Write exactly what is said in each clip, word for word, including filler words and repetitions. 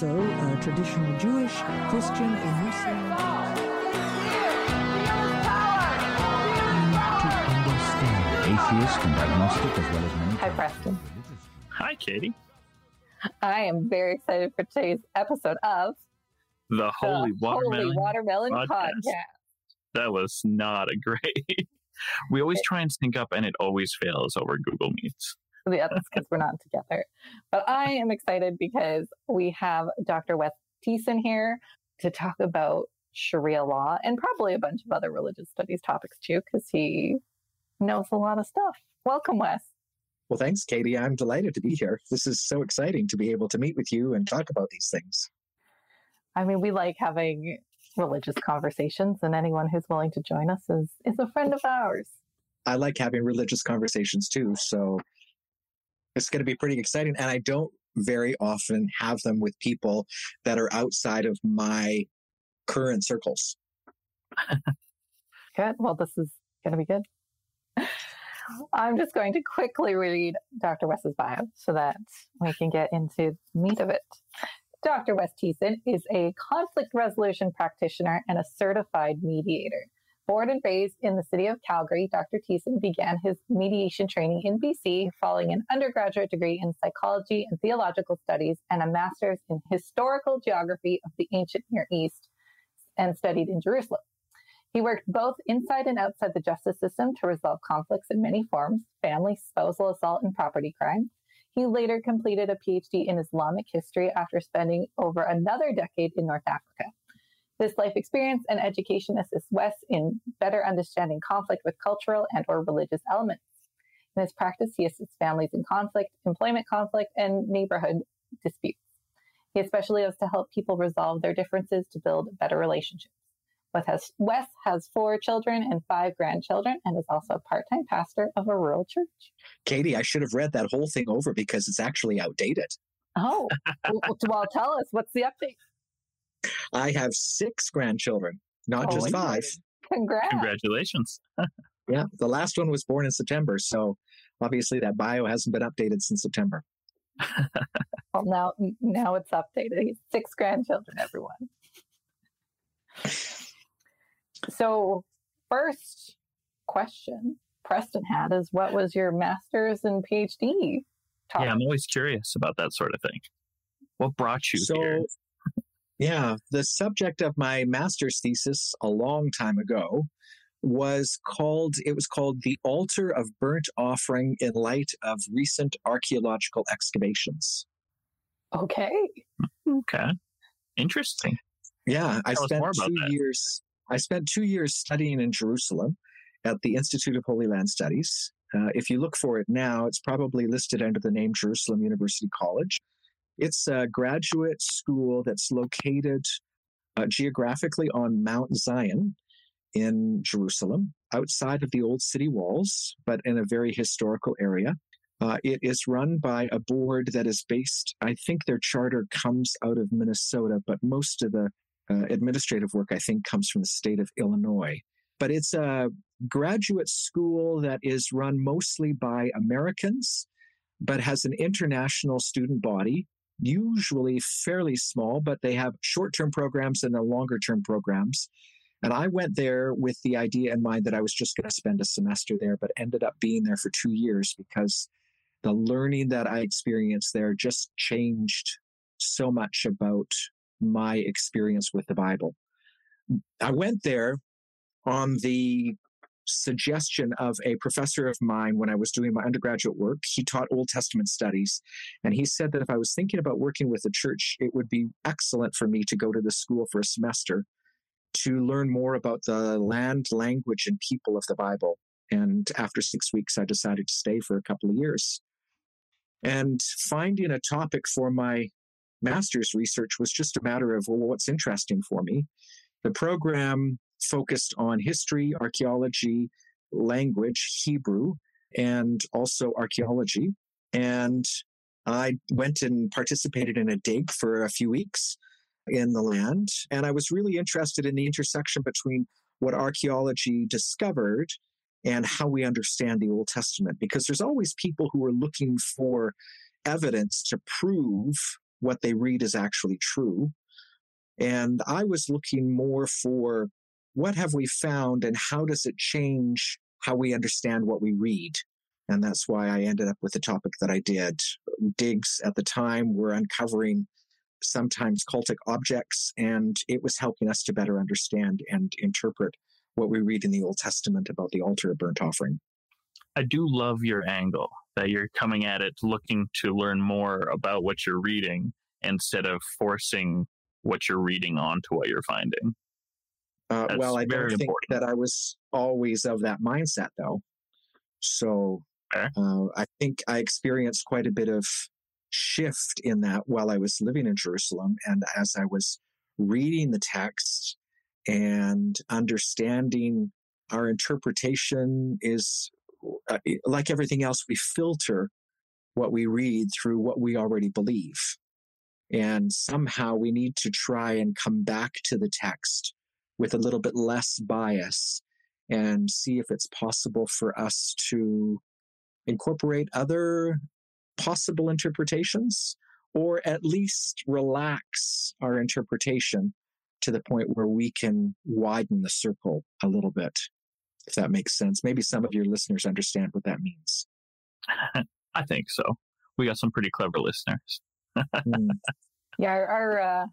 So, uh, traditional Jewish, Christian, and Muslim. Atheist and agnostic as well as many. Hi, Preston. Hi, Katie. I am very excited for today's episode of the Holy, the Watermelon, Holy Watermelon Podcast. Podcast. That was not a great. We always try and sync up, and it always fails over Google Meets. Yeah, that's because we're not together. But I am excited because we have Doctor Wes Thiessen here to talk about Sharia law and probably a bunch of other religious studies topics too, because he knows a lot of stuff. Welcome, Wes. Well, thanks, Katie. I'm delighted to be here. This is so exciting to be able to meet with you and talk about these things. I mean, we like having religious conversations, and anyone who's willing to join us is, is a friend of ours. I like having religious conversations too, so it's going to be pretty exciting. And I don't very often have them with people that are outside of my current circles. Good. Well, this is going to be good. I'm just going to quickly read Doctor Wes's bio so that we can get into the meat of it. Doctor Wes Thiessen is a conflict resolution practitioner and a certified mediator. Born and raised in the city of Calgary, Doctor Thiessen began his mediation training in B C, following an undergraduate degree in psychology and theological studies and a master's in historical geography of the ancient Near East, and studied in Jerusalem. He worked both inside and outside the justice system to resolve conflicts in many forms: family, spousal assault, and property crime. He later completed a P H D in Islamic history after spending over another decade in North Africa. This life experience and education assists Wes in better understanding conflict with cultural and or religious elements. In his practice, he assists families in conflict, employment conflict, and neighborhood disputes. He especially loves to help people resolve their differences to build better relationships. Wes has four children and five grandchildren and is also a part-time pastor of a rural church. Katie, I should have read that whole thing over because it's actually outdated. Oh, well, tell us, what's the update? I have six grandchildren, not oh, just five. Congrats. Congratulations. Yeah, the last one was born in September, so obviously that bio hasn't been updated since September. Well, now, now it's updated. Six grandchildren, everyone. So, first question Preston had is, what was your master's and P H D topic? Yeah, I'm always curious about that sort of thing. What brought you so, here? Yeah, the subject of my master's thesis a long time ago was called, it was called The Altar of Burnt Offering in Light of Recent Archaeological Excavations. Okay. Okay. Interesting. Yeah, I Tell spent two that. years... I spent two years studying in Jerusalem at the Institute of Holy Land Studies. Uh, if you look for it now, it's probably listed under the name Jerusalem University College. It's a graduate school that's located uh, geographically on Mount Zion in Jerusalem, outside of the old city walls, but in a very historical area. Uh, it is run by a board that is based, I think their charter comes out of Minnesota, but most of the Uh, administrative work, I think, comes from the state of Illinois. But it's a graduate school that is run mostly by Americans, but has an international student body, usually fairly small, but they have short-term programs and longer-term programs. And I went there with the idea in mind that I was just going to spend a semester there, but ended up being there for two years because the learning that I experienced there just changed so much about my experience with the Bible. I went there on the suggestion of a professor of mine when I was doing my undergraduate work. He taught Old Testament studies, and he said that if I was thinking about working with the church, it would be excellent for me to go to the school for a semester to learn more about the land, language, and people of the Bible. And after six weeks, I decided to stay for a couple of years. And finding a topic for my master's research was just a matter of, well, what's interesting for me. The program focused on history, archaeology, language, Hebrew, and also archaeology. And I went and participated in a dig for a few weeks in the land. And I was really interested in the intersection between what archaeology discovered and how we understand the Old Testament, because there's always people who are looking for evidence to prove what they read is actually true. And I was looking more for what have we found and how does it change how we understand what we read? And that's why I ended up with the topic that I did. Digs at the time were uncovering sometimes cultic objects, and it was helping us to better understand and interpret what we read in the Old Testament about the altar of burnt offering. I do love your angle that you're coming at it looking to learn more about what you're reading instead of forcing what you're reading onto what you're finding. Uh, well, I don't think important. that I was always of that mindset, though. So okay. uh, I think I experienced quite a bit of shift in that while I was living in Jerusalem. And as I was reading the text and understanding our interpretation is, uh, like everything else, we filter what we read through what we already believe. And somehow we need to try and come back to the text with a little bit less bias and see if it's possible for us to incorporate other possible interpretations, or at least relax our interpretation to the point where we can widen the circle a little bit, if that makes sense. Maybe some of your listeners understand what that means. I think so. We got some pretty clever listeners. mm. Yeah, our... Uh...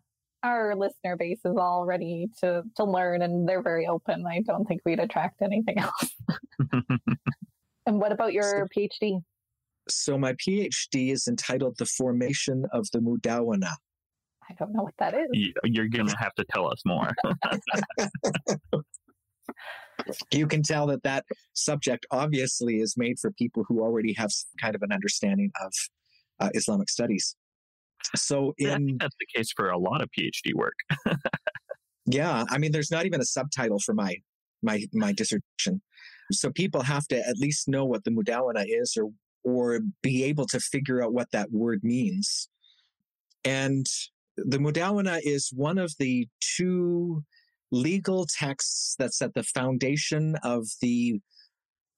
Our listener base is all ready to, to learn, and they're very open. I don't think we'd attract anything else. And what about your so, PhD? So my PhD is entitled The Formation of the Mudawana. I don't know what that is. You're going to have to tell us more. You can tell that that subject obviously is made for people who already have some kind of an understanding of uh, Islamic studies. So in, I think that's the case for a lot of PhD work. Yeah. I mean, there's not even a subtitle for my, my, my dissertation. So people have to at least know what the Mudawana is, or, or be able to figure out what that word means. And the Mudawana is one of the two legal texts that's at the foundation of the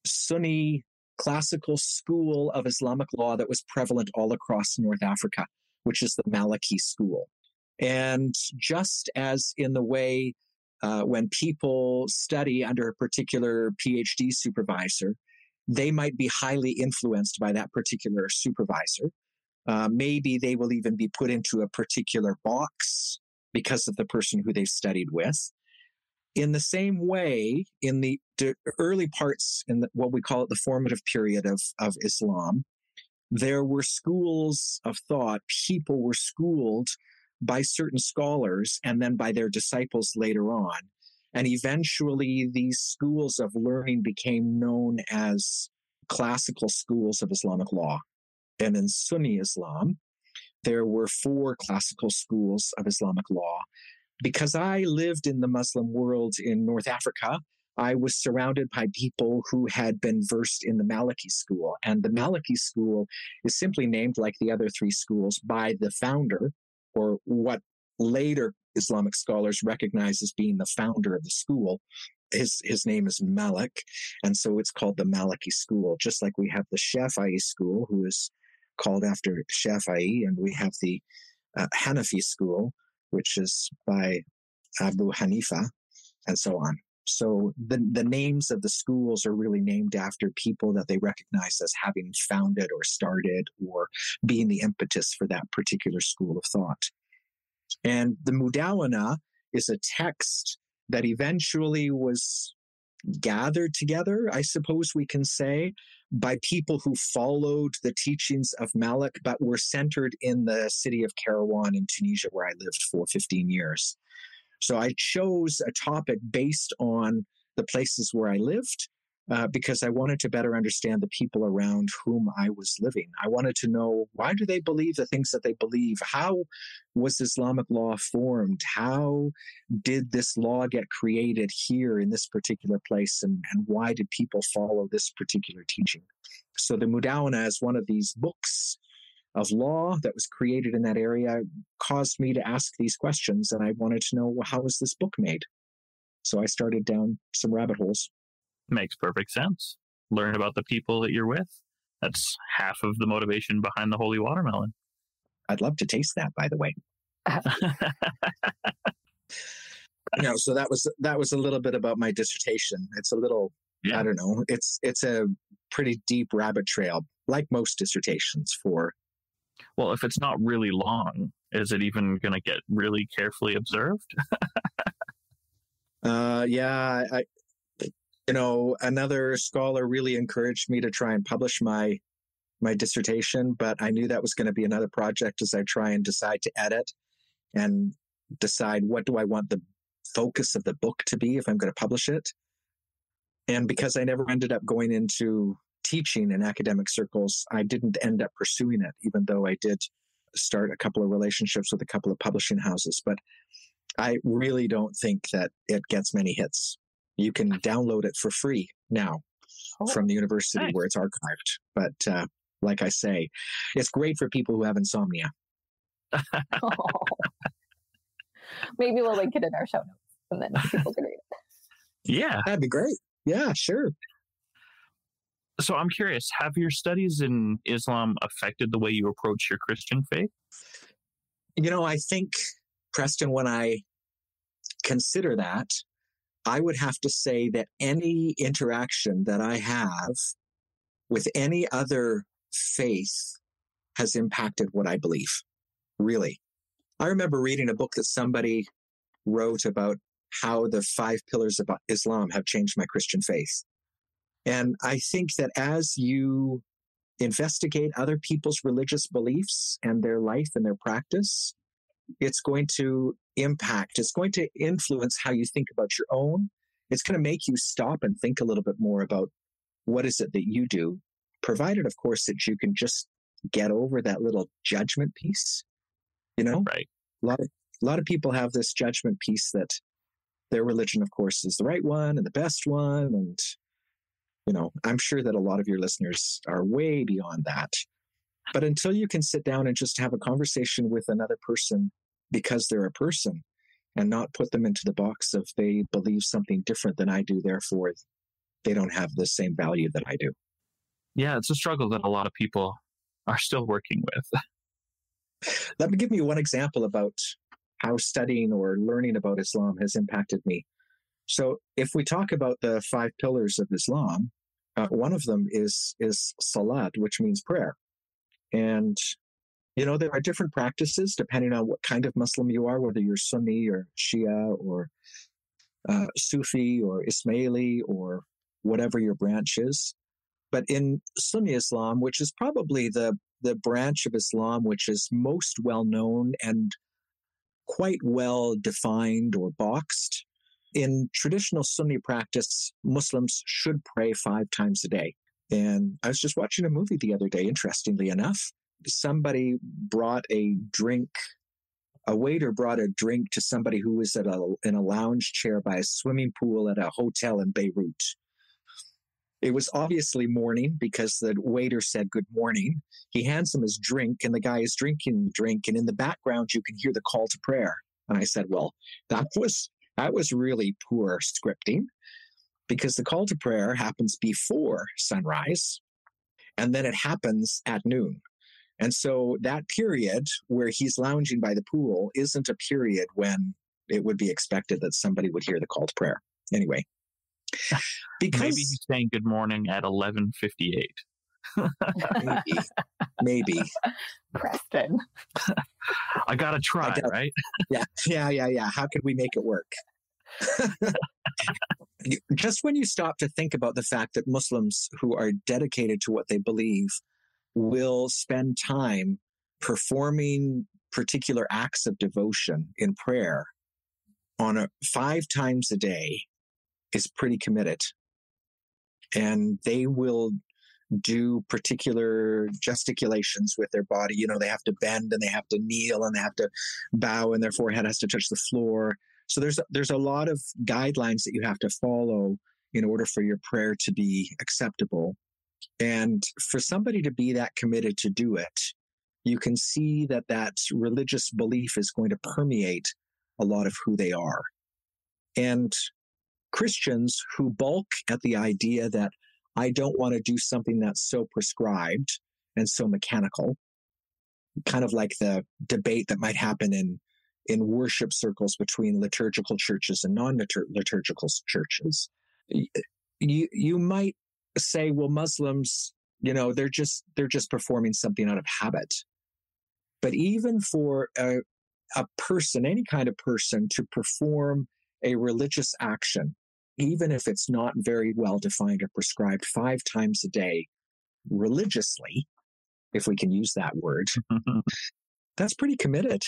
Sunni classical school of Islamic law that was prevalent all across North Africa, which is the Maliki School. And just as in the way uh, when people study under a particular PhD supervisor, they might be highly influenced by that particular supervisor. Uh, maybe they will even be put into a particular box because of the person who they've studied with. In the same way, in the early parts, in the, what we call it the formative period of, of Islam, there were schools of thought. People were schooled by certain scholars and then by their disciples later on. And eventually these schools of learning became known as classical schools of Islamic law. And in Sunni Islam, there were four classical schools of Islamic law. Because I lived in the Muslim world in North Africa, I was surrounded by people who had been versed in the Maliki school. And the Maliki school is simply named, like the other three schools, by the founder, or what later Islamic scholars recognize as being the founder of the school. His, his name is Malik, and so it's called the Maliki school, just like we have the Shafi'i school, who is called after Shafi'i, and we have the uh, Hanafi school, which is by Abu Hanifa, and so on. So the, the names of the schools are really named after people that they recognize as having founded or started or being the impetus for that particular school of thought. And the Mudawana is a text that eventually was gathered together, I suppose we can say, by people who followed the teachings of Malik, but were centered in the city of Karawan in Tunisia, where I lived for fifteen years. So I chose a topic based on the places where I lived uh, because I wanted to better understand the people around whom I was living. I wanted to know, why do they believe the things that they believe? How was Islamic law formed? How did this law get created here in this particular place? And, and why did people follow this particular teaching? So the Mudawana is one of these books of law that was created in that area, caused me to ask these questions. And I wanted to know, well, how was this book made? So I started down some rabbit holes. Makes perfect sense. Learn about the people that you're with. That's half of the motivation behind the Holy Watermelon. I'd love to taste that, by the way. You know, so that was that was a little bit about my dissertation. It's a little, yeah. I don't know, it's it's a pretty deep rabbit trail, like most dissertations for. Well, if it's not really long, is it even going to get really carefully observed? uh, yeah, I, you know, another scholar really encouraged me to try and publish my my dissertation, but I knew that was going to be another project as I try and decide to edit and decide what do I want the focus of the book to be if I'm going to publish it. And because I never ended up going into teaching in academic circles, I didn't end up pursuing it, even though I did start a couple of relationships with a couple of publishing houses. But I really don't think that it gets many hits. You can download it for free now oh, from the university nice. Where it's archived. But uh, like I say, it's great for people who have insomnia. oh. Maybe we'll link it in our show notes and then people can read it. Yeah. That'd be great. Yeah, sure. So I'm curious, have your studies in Islam affected the way you approach your Christian faith? You know, I think, Preston, when I consider that, I would have to say that any interaction that I have with any other faith has impacted what I believe, really. I remember reading a book that somebody wrote about how the five pillars of Islam have changed my Christian faith. And I think that as you investigate other people's religious beliefs and their life and their practice, it's going to impact, it's going to influence how you think about your own. It's going to make you stop and think a little bit more about what is it that you do, provided, of course, that you can just get over that little judgment piece. You know, right. a, lot of, a lot of people have this judgment piece that their religion, of course, is the right one and the best one. And, you know, I'm sure that a lot of your listeners are way beyond that. But until you can sit down and just have a conversation with another person because they're a person and not put them into the box of they believe something different than I do, therefore they don't have the same value that I do. Yeah, it's a struggle that a lot of people are still working with. Let me give you one example about how studying or learning about Islam has impacted me. So if we talk about the five pillars of Islam, uh, one of them is is salat, which means prayer. And, you know, there are different practices depending on what kind of Muslim you are, whether you're Sunni or Shia or uh, Sufi or Ismaili or whatever your branch is. But in Sunni Islam, which is probably the the branch of Islam which is most well-known and quite well-defined or boxed. In traditional Sunni practice, Muslims should pray five times a day. And I was just watching a movie the other day, interestingly enough. Somebody brought a drink, a waiter brought a drink to somebody who was at a, in a lounge chair by a swimming pool at a hotel in Beirut. It was obviously morning because the waiter said, good morning. He hands him his drink and the guy is drinking the drink. And in the background, you can hear the call to prayer. And I said, well, that was that was really poor scripting because the call to prayer happens before sunrise and then it happens at noon. And so that period where he's lounging by the pool isn't a period when it would be expected that somebody would hear the call to prayer. Anyway. Because maybe he's saying good morning at eleven fifty-eight. maybe, maybe. Preston. I gotta try, I gotta, right? yeah, yeah, yeah, yeah. How could we make it work? Just when you stop to think about the fact that Muslims who are dedicated to what they believe will spend time performing particular acts of devotion in prayer on a five times a day. Is pretty committed. And they will do particular gesticulations with their body. You know, they have to bend and they have to kneel and they have to bow and their forehead has to touch the floor. So there's, there's a lot of guidelines that you have to follow in order for your prayer to be acceptable. And for somebody to be that committed to do it, you can see that that religious belief is going to permeate a lot of who they are. And Christians who balk at the idea that I don't want to do something that's so prescribed and so mechanical, kind of like the debate that might happen in in worship circles between liturgical churches and non-liturgical churches. You you might say, well, Muslims, you know, they're just they're just performing something out of habit. But even for a, a person, any kind of person, to perform a religious action, even if it's not very well defined or prescribed, five times a day religiously, if we can use that word, that's pretty committed.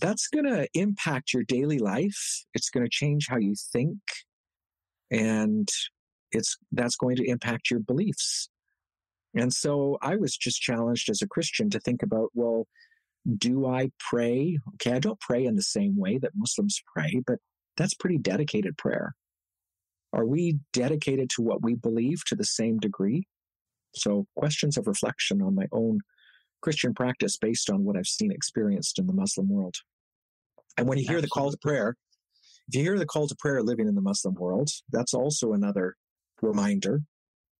That's going to impact your daily life. It's going to change how you think, and it's that's going to impact your beliefs. And so I was just challenged as a Christian to think about, well, do I pray? Okay, I don't pray in the same way that Muslims pray, but that's pretty dedicated prayer. Are we dedicated to what we believe to the same degree? So questions of reflection on my own Christian practice based on what I've seen experienced in the Muslim world. And when you hear Absolutely. the call to prayer, if you hear the call to prayer living in the Muslim world, that's also another reminder.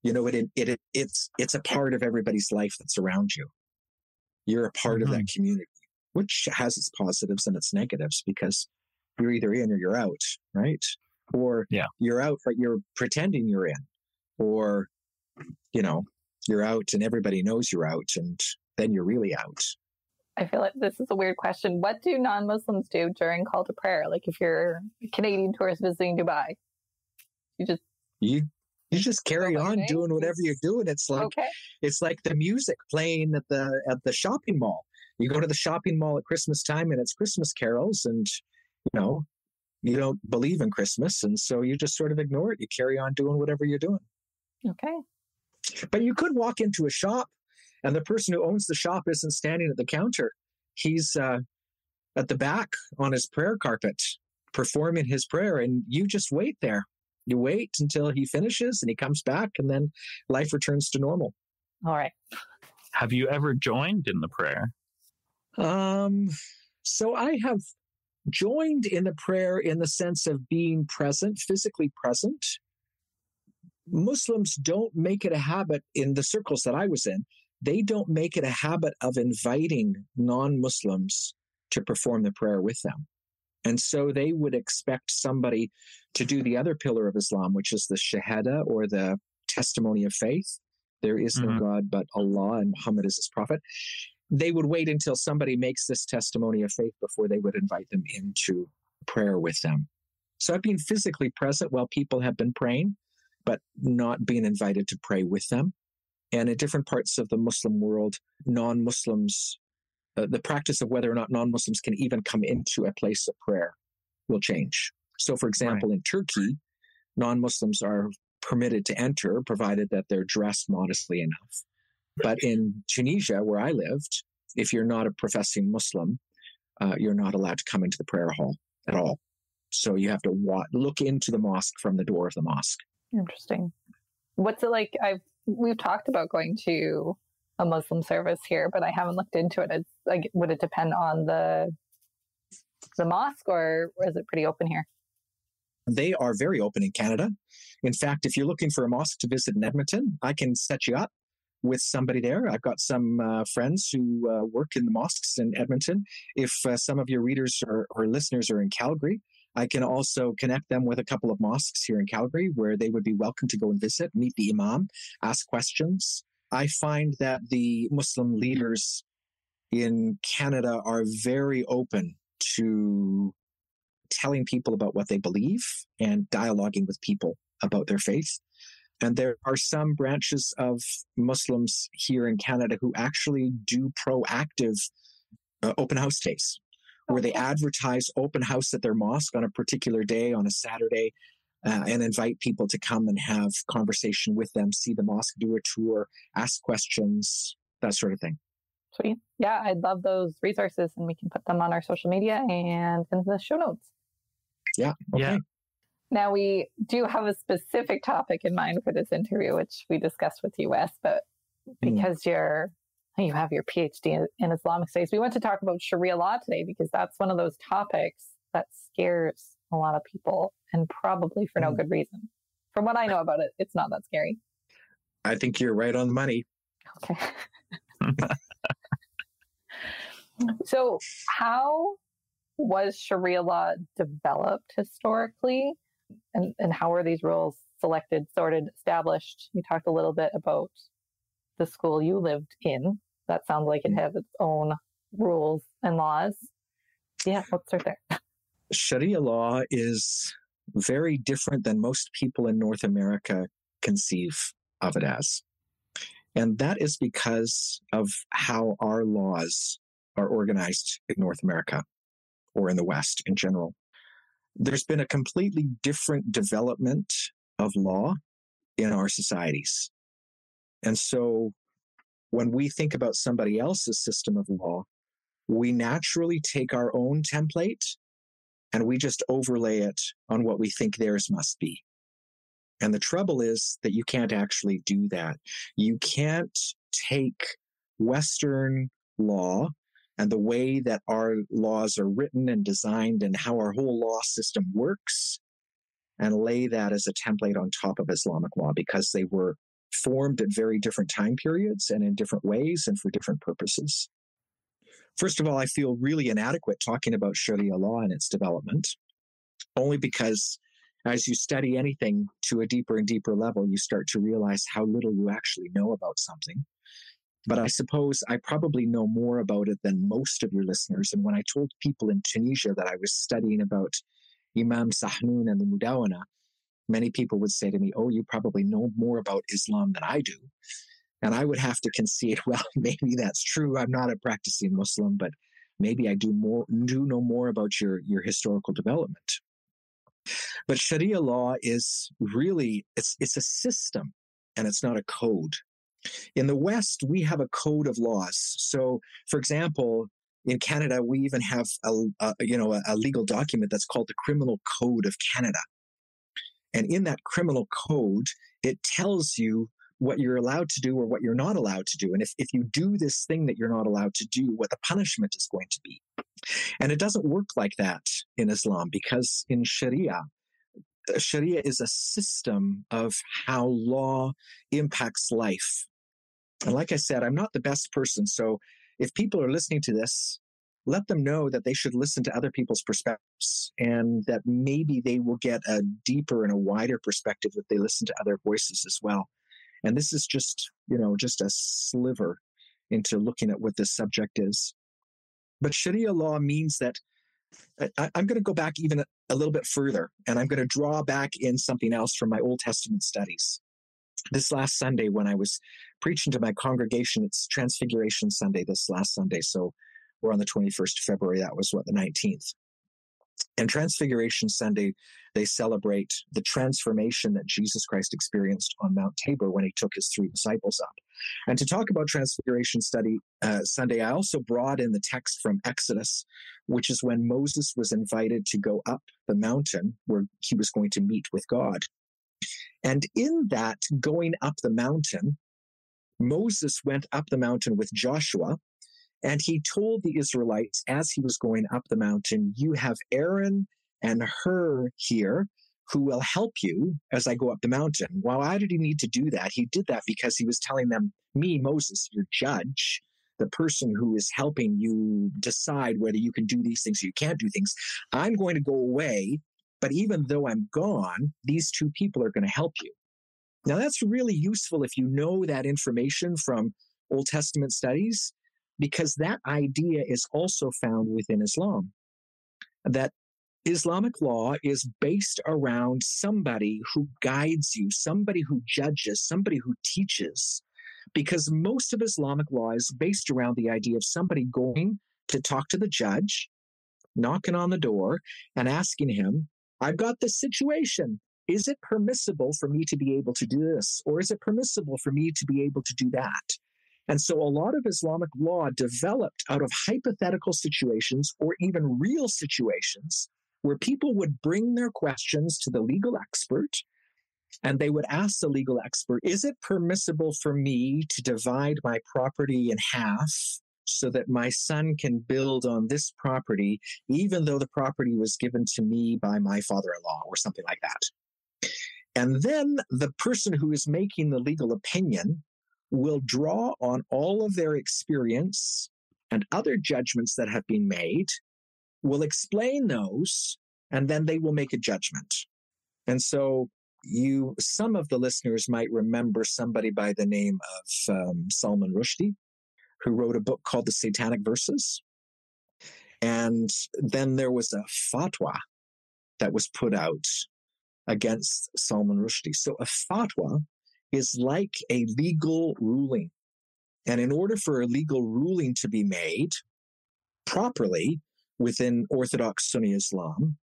You know, it it, it it's it's a part of everybody's life that's around you. You're a part mm-hmm. of that community, which has its positives and its negatives, because you're either in or you're out, right? Or yeah. you're out, but you're pretending you're in. Or, you know, you're out and everybody knows you're out, and then you're really out. I feel like this is a weird question. What do non-Muslims do during call to prayer? Like if you're a Canadian tourist visiting Dubai, you just... You you just carry on day. doing whatever you're doing. It's like okay. it's like the music playing at the at the shopping mall. You go to the shopping mall at Christmas time and it's Christmas carols, and, you know, you don't believe in Christmas, and so you just sort of ignore it. You carry on doing whatever you're doing. Okay. But you could walk into a shop, and the person who owns the shop isn't standing at the counter. He's uh, at the back on his prayer carpet performing his prayer, and you just wait there. You wait until he finishes and he comes back, and then life returns to normal. All right. Have you ever joined in the prayer? Um. So I have joined in the prayer in the sense of being present, physically present. Muslims don't make it a habit in the circles that I was in. They don't make it a habit of inviting non-Muslims to perform the prayer with them. And so they would expect somebody to do the other pillar of Islam, which is the Shahada, or the testimony of faith. There is mm-hmm. no God but Allah, and Muhammad is his prophet. They would wait until somebody makes this testimony of faith before they would invite them into prayer with them. So I've been physically present while people have been praying, but not being invited to pray with them. And in different parts of the Muslim world, non-Muslims, uh, the practice of whether or not non-Muslims can even come into a place of prayer will change. So, for example, right. in Turkey, non-Muslims are permitted to enter, provided that they're dressed modestly enough. But in Tunisia, where I lived, if you're not a professing Muslim, uh, you're not allowed to come into the prayer hall at all. So you have to wa- look into the mosque from the door of the mosque. Interesting. What's it like? I've We've talked about going to a Muslim service here, but I haven't looked into it. It's like, would it depend on the the mosque, or is it pretty open here? They are very open in Canada. In fact, if you're looking for a mosque to visit in Edmonton, I can set you up with somebody there. I've got some uh, friends who uh, work in the mosques in Edmonton. If uh, some of your readers or, or listeners are in Calgary, I can also connect them with a couple of mosques here in Calgary where they would be welcome to go and visit, meet the imam, ask questions. I find that the Muslim leaders in Canada are very open to telling people about what they believe and dialoguing with people about their faith. And there are some branches of Muslims here in Canada who actually do proactive uh, open house days, where they advertise open house at their mosque on a particular day, on a Saturday, uh, and invite people to come and have conversation with them, see the mosque, do a tour, ask questions, that sort of thing. Sweet. Yeah, I'd love those resources, and we can put them on our social media and in the show notes. Yeah. Okay. Yeah. Now, we do have a specific topic in mind for this interview, which we discussed with you, Wes, but because mm. you're You have your P H D in Islamic studies. We want to talk about Sharia law today because that's one of those topics that scares a lot of people, and probably for no good reason. From what I know about it, it's not that scary. I think you're right on the money. Okay. So how was Sharia law developed historically? And, and how were these rules selected, sorted, established? You talked a little bit about the school you lived in. That sounds like it has its own rules and laws. Yeah, let's start there. Sharia law is very different than most people in North America conceive of it as. And that is because of how our laws are organized in North America or in the West in general. There's been a completely different development of law in our societies. And so when we think about somebody else's system of law, we naturally take our own template and we just overlay it on what we think theirs must be. And the trouble is that you can't actually do that. You can't take Western law and the way that our laws are written and designed and how our whole law system works and lay that as a template on top of Islamic law, because they were formed at very different time periods and in different ways and for different purposes. First of all, I feel really inadequate talking about Sharia law and its development, only because as you study anything to a deeper and deeper level, you start to realize how little you actually know about something. But I suppose I probably know more about it than most of your listeners. And when I told people in Tunisia that I was studying about Imam Sahnun and the Mudawana, many people would say to me, oh, you probably know more about Islam than I do. And I would have to concede, well, maybe that's true. I'm not a practicing Muslim, but maybe I do more do know more about your, your historical development. But Sharia law is really, it's it's a system, and it's not a code. In the West, we have a code of laws. So, for example, in Canada, we even have a, a you know a, a legal document that's called the Criminal Code of Canada. And in that criminal code, it tells you what you're allowed to do or what you're not allowed to do. And if, if you do this thing that you're not allowed to do, what the punishment is going to be. And it doesn't work like that in Islam, because in Sharia, Sharia is a system of how law impacts life. And like I said, I'm not the best person. So if people are listening to this, let them know that they should listen to other people's perspectives, and that maybe they will get a deeper and a wider perspective if they listen to other voices as well. And this is just, you know, just a sliver into looking at what this subject is. But Sharia law means that I, I'm going to go back even a little bit further, and I'm going to draw back in something else from my Old Testament studies. This last Sunday, when I was preaching to my congregation, it's Transfiguration Sunday this last Sunday. So we're on the twenty-first of February. That was what, the nineteenth. And Transfiguration Sunday, they celebrate the transformation that Jesus Christ experienced on Mount Tabor when he took his three disciples up. And to talk about Transfiguration study, uh, Sunday, I also brought in the text from Exodus, which is when Moses was invited to go up the mountain where he was going to meet with God. And in that going up the mountain, Moses went up the mountain with Joshua, and he told the Israelites as he was going up the mountain, you have Aaron and Hur here who will help you as I go up the mountain. Well, why did he need to do that? He did that because he was telling them, me, Moses, your judge, the person who is helping you decide whether you can do these things or you can't do things, I'm going to go away, but even though I'm gone, these two people are going to help you. Now, that's really useful if you know that information from Old Testament studies, because that idea is also found within Islam, that Islamic law is based around somebody who guides you, somebody who judges, somebody who teaches, because most of Islamic law is based around the idea of somebody going to talk to the judge, knocking on the door, and asking him, I've got this situation. Is it permissible for me to be able to do this? Or is it permissible for me to be able to do that? And so a lot of Islamic law developed out of hypothetical situations or even real situations where people would bring their questions to the legal expert, and they would ask the legal expert, is it permissible for me to divide my property in half so that my son can build on this property, even though the property was given to me by my father-in-law or something like that? And then the person who is making the legal opinion will draw on all of their experience and other judgments that have been made, will explain those, and then they will make a judgment. And so you, some of the listeners might remember somebody by the name of um, Salman Rushdie, who wrote a book called The Satanic Verses. And then there was a fatwa that was put out against Salman Rushdie. So a fatwa is like a legal ruling. And in order for a legal ruling to be made properly within Orthodox Sunni Islam,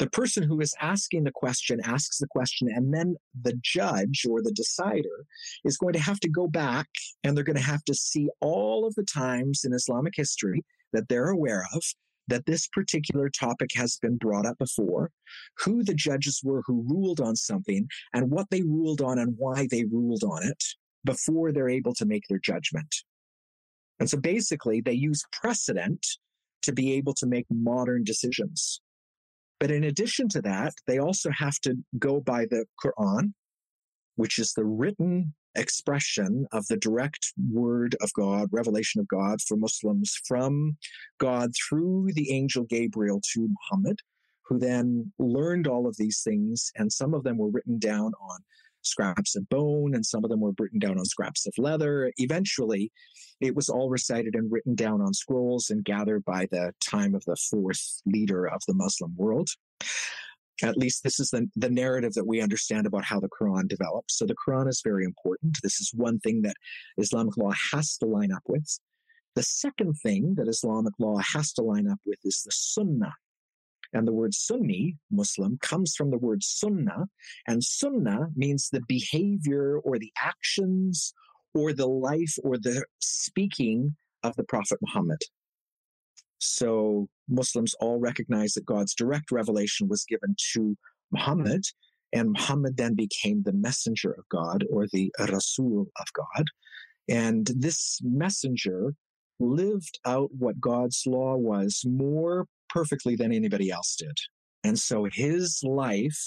the person who is asking the question asks the question, and then the judge or the decider is going to have to go back, and they're going to have to see all of the times in Islamic history that they're aware of that this particular topic has been brought up before, who the judges were who ruled on something, and what they ruled on and why they ruled on it before they're able to make their judgment. And so basically, they use precedent to be able to make modern decisions. But in addition to that, they also have to go by the Quran, which is the written expression of the direct word of God, revelation of God for Muslims from God through the angel Gabriel to Muhammad, who then learned all of these things. And some of them were written down on scraps of bone, and some of them were written down on scraps of leather. Eventually, it was all recited and written down on scrolls and gathered by the time of the fourth leader of the Muslim world. At least this is the, the narrative that we understand about how the Quran developed. So the Quran is very important. This is one thing that Islamic law has to line up with. The second thing that Islamic law has to line up with is the Sunnah. And the word Sunni, Muslim, comes from the word sunnah. And sunnah means the behavior or the actions or the life or the speaking of the Prophet Muhammad. So Muslims all recognize that God's direct revelation was given to Muhammad, and Muhammad then became the messenger of God, or the Rasul of God. And this messenger lived out what God's law was more perfectly than anybody else did. And so his life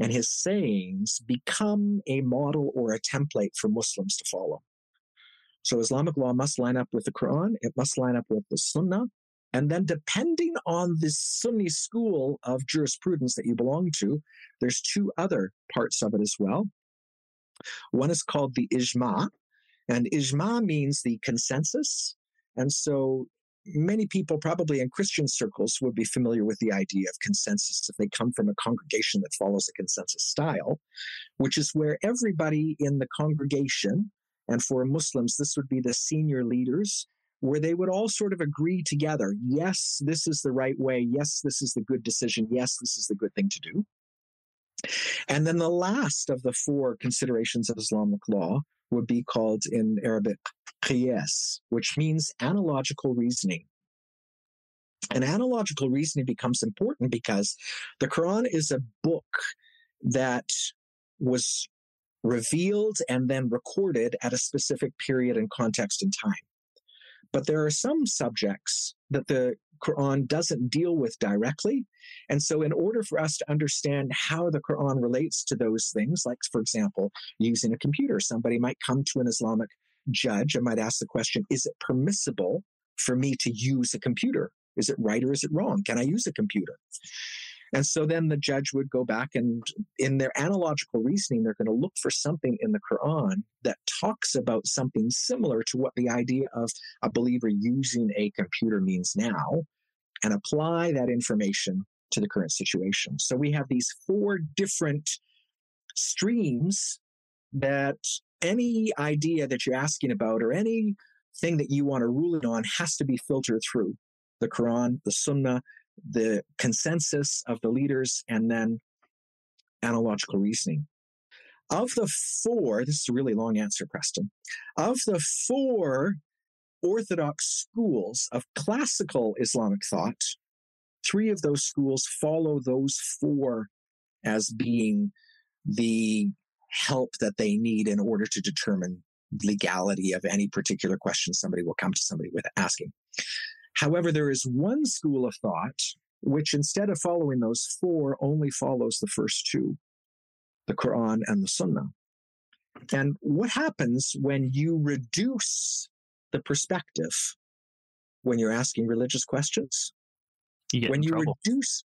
and his sayings become a model or a template for Muslims to follow. So Islamic law must line up with the Quran, it must line up with the Sunnah, and then depending on the Sunni school of jurisprudence that you belong to, there's two other parts of it as well. One is called the Ijma, and Ijma means the consensus. And so many people, probably in Christian circles, would be familiar with the idea of consensus if they come from a congregation that follows a consensus style, which is where everybody in the congregation, and for Muslims, this would be the senior leaders, where they would all sort of agree together, yes, this is the right way, yes, this is the good decision, yes, this is the good thing to do. And then the last of the four considerations of Islamic law would be called in Arabic qiyas, which means analogical reasoning. And analogical reasoning becomes important because the Quran is a book that was revealed and then recorded at a specific period and context and time. But there are some subjects that the Quran doesn't deal with directly. And so in order for us to understand how the Quran relates to those things, like, for example, using a computer, somebody might come to an Islamic judge and might ask the question, is it permissible for me to use a computer? Is it right or is it wrong? Can I use a computer? And so then the judge would go back and in their analogical reasoning, they're going to look for something in the Quran that talks about something similar to what the idea of a believer using a computer means now, and apply that information to the current situation. So we have these four different streams that any idea that you're asking about or anything that you want to rule it on has to be filtered through the Quran, the Sunnah, the consensus of the leaders, and then analogical reasoning. Of the four, this is a really long answer, Preston, of the four Orthodox schools of classical Islamic thought, three of those schools follow those four as being the help that they need in order to determine legality of any particular question somebody will come to somebody with asking. However, there is one school of thought which, instead of following those four, only follows the first two, the Quran and the Sunnah. And what happens when you reduce the perspective when you're asking religious questions. You get when you trouble. reduce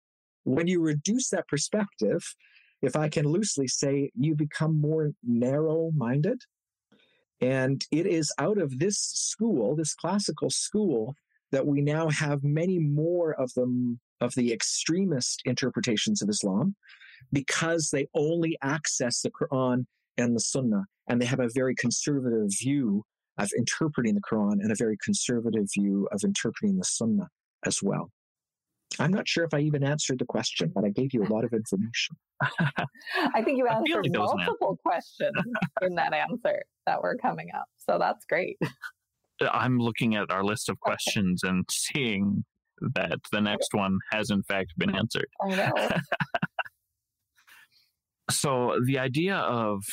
when you reduce that perspective, if I can loosely say, you become more narrow-minded. And it is out of this school, this classical school, that we now have many more of them of the extremist interpretations of Islam, because they only access the Quran and the Sunnah, and they have a very conservative view of interpreting the Quran and a very conservative view of interpreting the Sunnah as well. I'm not sure if I even answered the question, but I gave you a lot of information. I think you answered like multiple questions in that answer that were coming up. So that's great. I'm looking at our list of questions and seeing that the next one has in fact been answered. I know. So the idea of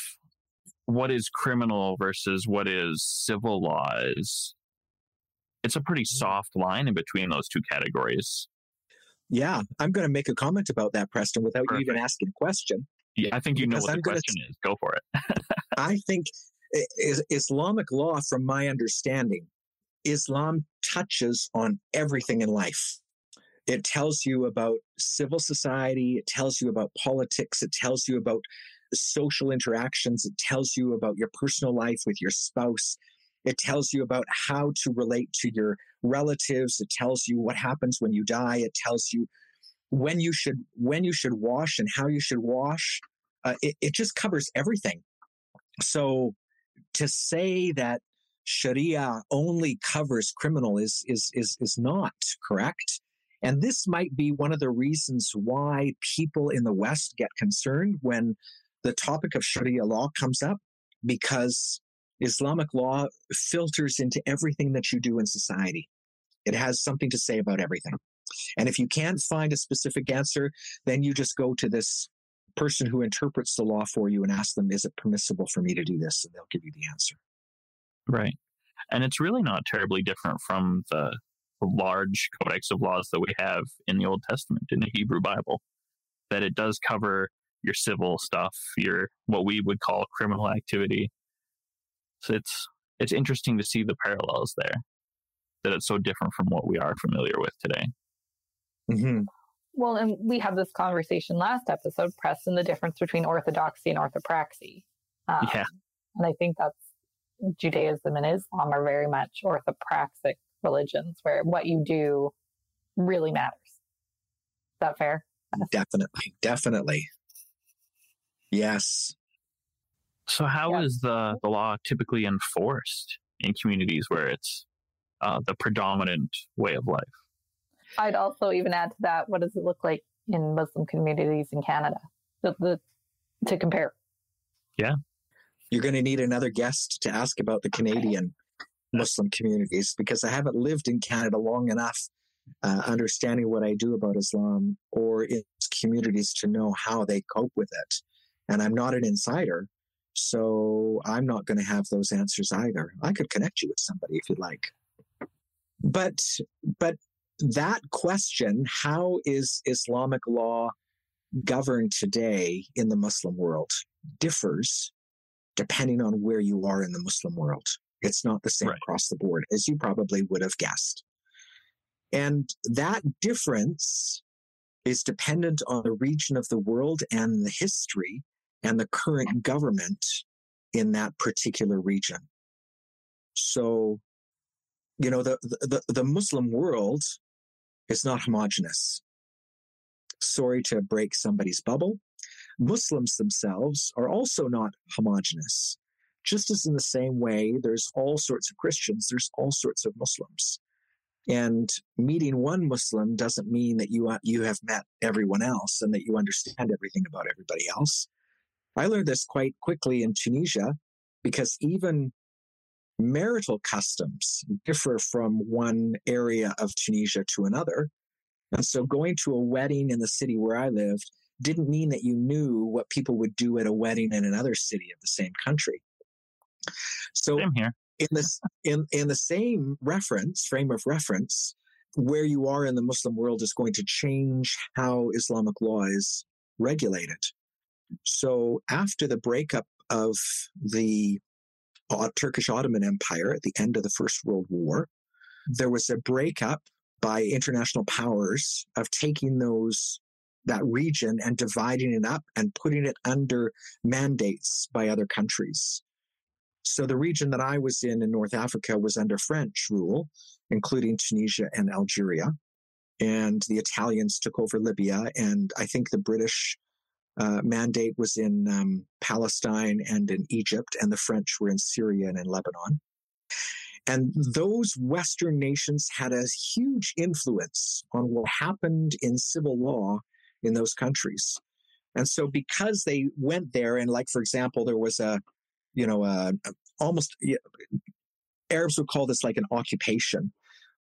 what is criminal versus what is civil law is, it's a pretty soft line in between those two categories. Yeah, I'm going to make a comment about that, Preston, without Perfect. you even asking a question. Yeah, I think you know what the I'm question gonna, is. Go for it. I think is, Islamic law, from my understanding, Islam touches on everything in life. It tells you about civil society. It tells you about politics. It tells you about social interactions. It tells you about your personal life with your spouse. It tells you about how to relate to your relatives. It tells you what happens when you die. It tells you when you should when you should wash and how you should wash. Uh, it, it just covers everything. So to say that Sharia only covers criminal is is is is not correct. And this might be one of the reasons why people in the West get concerned when the topic of Sharia law comes up, because Islamic law filters into everything that you do in society. It has something to say about everything. And if you can't find a specific answer, then you just go to this person who interprets the law for you and ask them, is it permissible for me to do this? And they'll give you the answer. Right. And it's really not terribly different from the large codex of laws that we have in the Old Testament, in the Hebrew Bible, that it does cover your civil stuff, your what we would call criminal activity. So it's it's interesting to see the parallels there, that it's so different from what we are familiar with today. Mm-hmm. Well, and we had this conversation last episode, Preston, the difference between orthodoxy and orthopraxy. Um, yeah. And I think that's Judaism and Islam are very much orthopraxic religions, where what you do really matters. Is that fair? Definitely. Definitely. Yes. So how yeah. is the, the law typically enforced in communities where it's uh, the predominant way of life? I'd also even add to that, what does it look like in Muslim communities in Canada the, the, to compare? Yeah. You're going to need another guest to ask about the Canadian Muslim communities, because I haven't lived in Canada long enough, uh, understanding what I do about Islam or its communities to know how they cope with it. And I'm not an insider, so I'm not going to have those answers either. I could connect you with somebody if you'd like. But but that question, how is Islamic law governed today in the Muslim world, differs depending on where you are in the Muslim world. It's not the same right. across the board, as you probably would have guessed. And that difference is dependent on the region of the world and the history and the current government in that particular region. So, you know, the the, the Muslim world is not homogenous. Sorry to break somebody's bubble. Muslims themselves are also not homogenous. Just as in the same way, there's all sorts of Christians, there's all sorts of Muslims. And meeting one Muslim doesn't mean that you, you have met everyone else and that you understand everything about everybody else. I learned this quite quickly in Tunisia, because even marital customs differ from one area of Tunisia to another. And so going to a wedding in the city where I lived didn't mean that you knew what people would do at a wedding in another city of the same country. So here. in this in, in the same reference, frame of reference, where you are in the Muslim world is going to change how Islamic law is regulated. So after the breakup of the uh, Turkish Ottoman Empire at the end of the First World War, there was a breakup by international powers of taking those that region and dividing it up and putting it under mandates by other countries. So the region that I was in in North Africa was under French rule, including Tunisia and Algeria. And the Italians took over Libya. And I think the British uh, mandate was in um, Palestine and in Egypt. And the French were in Syria and in Lebanon. And those Western nations had a huge influence on what happened in civil law in those countries. And so because they went there, and like, for example, there was a, you know, a, a, almost, you know, Arabs would call this like an occupation,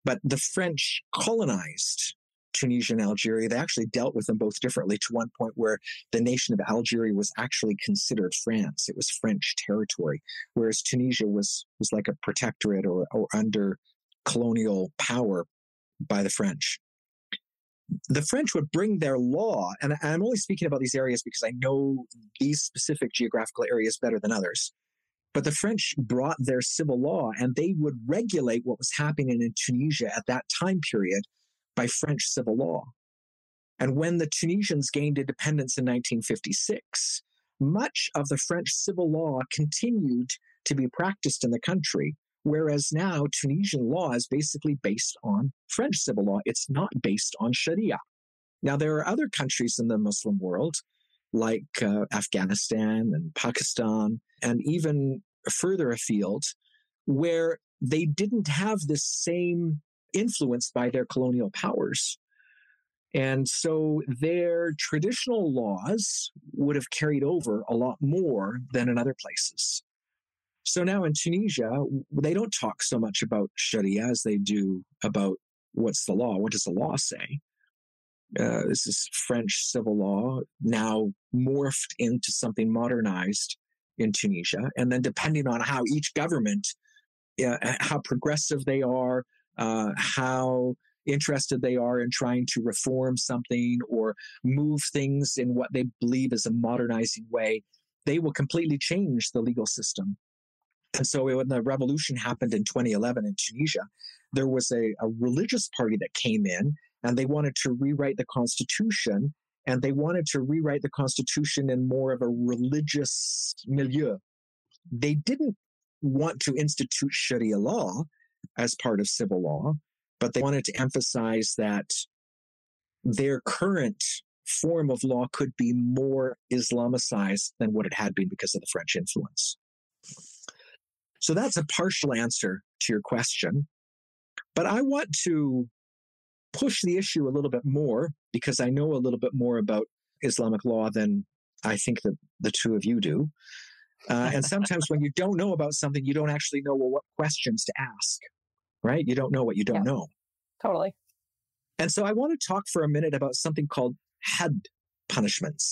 but the French colonized Tunisia and Algeria. They actually dealt with them both differently to one point where the nation of Algeria was actually considered France. It was French territory, whereas Tunisia was was like a protectorate or, or under colonial power by the French. The French would bring their law, and I'm only speaking about these areas because I know these specific geographical areas better than others, but the French brought their civil law and they would regulate what was happening in Tunisia at that time period by French civil law. And when the Tunisians gained independence in nineteen fifty-six, much of the French civil law continued to be practiced in the country, whereas now Tunisian law is basically based on French civil law. It's not based on Sharia. Now, there are other countries in the Muslim world, like uh, Afghanistan and Pakistan, and even further afield, where they didn't have this same influenced by their colonial powers. And so their traditional laws would have carried over a lot more than in other places. So now in Tunisia, they don't talk so much about Sharia as they do about what's the law, what does the law say. Uh, this is French civil law now morphed into something modernized in Tunisia. And then depending on how each government, uh, how progressive they are, Uh, how interested they are in trying to reform something or move things in what they believe is a modernizing way, they will completely change the legal system. And so when the revolution happened in twenty eleven in Tunisia, there was a, a religious party that came in and they wanted to rewrite the constitution, and they wanted to rewrite the constitution in more of a religious milieu. They didn't want to institute Sharia law as part of civil law, but they wanted to emphasize that their current form of law could be more Islamicized than what it had been because of the French influence. So that's a partial answer to your question. But I want to push the issue a little bit more because I know a little bit more about Islamic law than I think the, the two of you do. Uh, and sometimes when you don't know about something, you don't actually know, well, what questions to ask. Right? You don't know what you don't yeah, know. Totally. And so I want to talk for a minute about something called hadd punishments.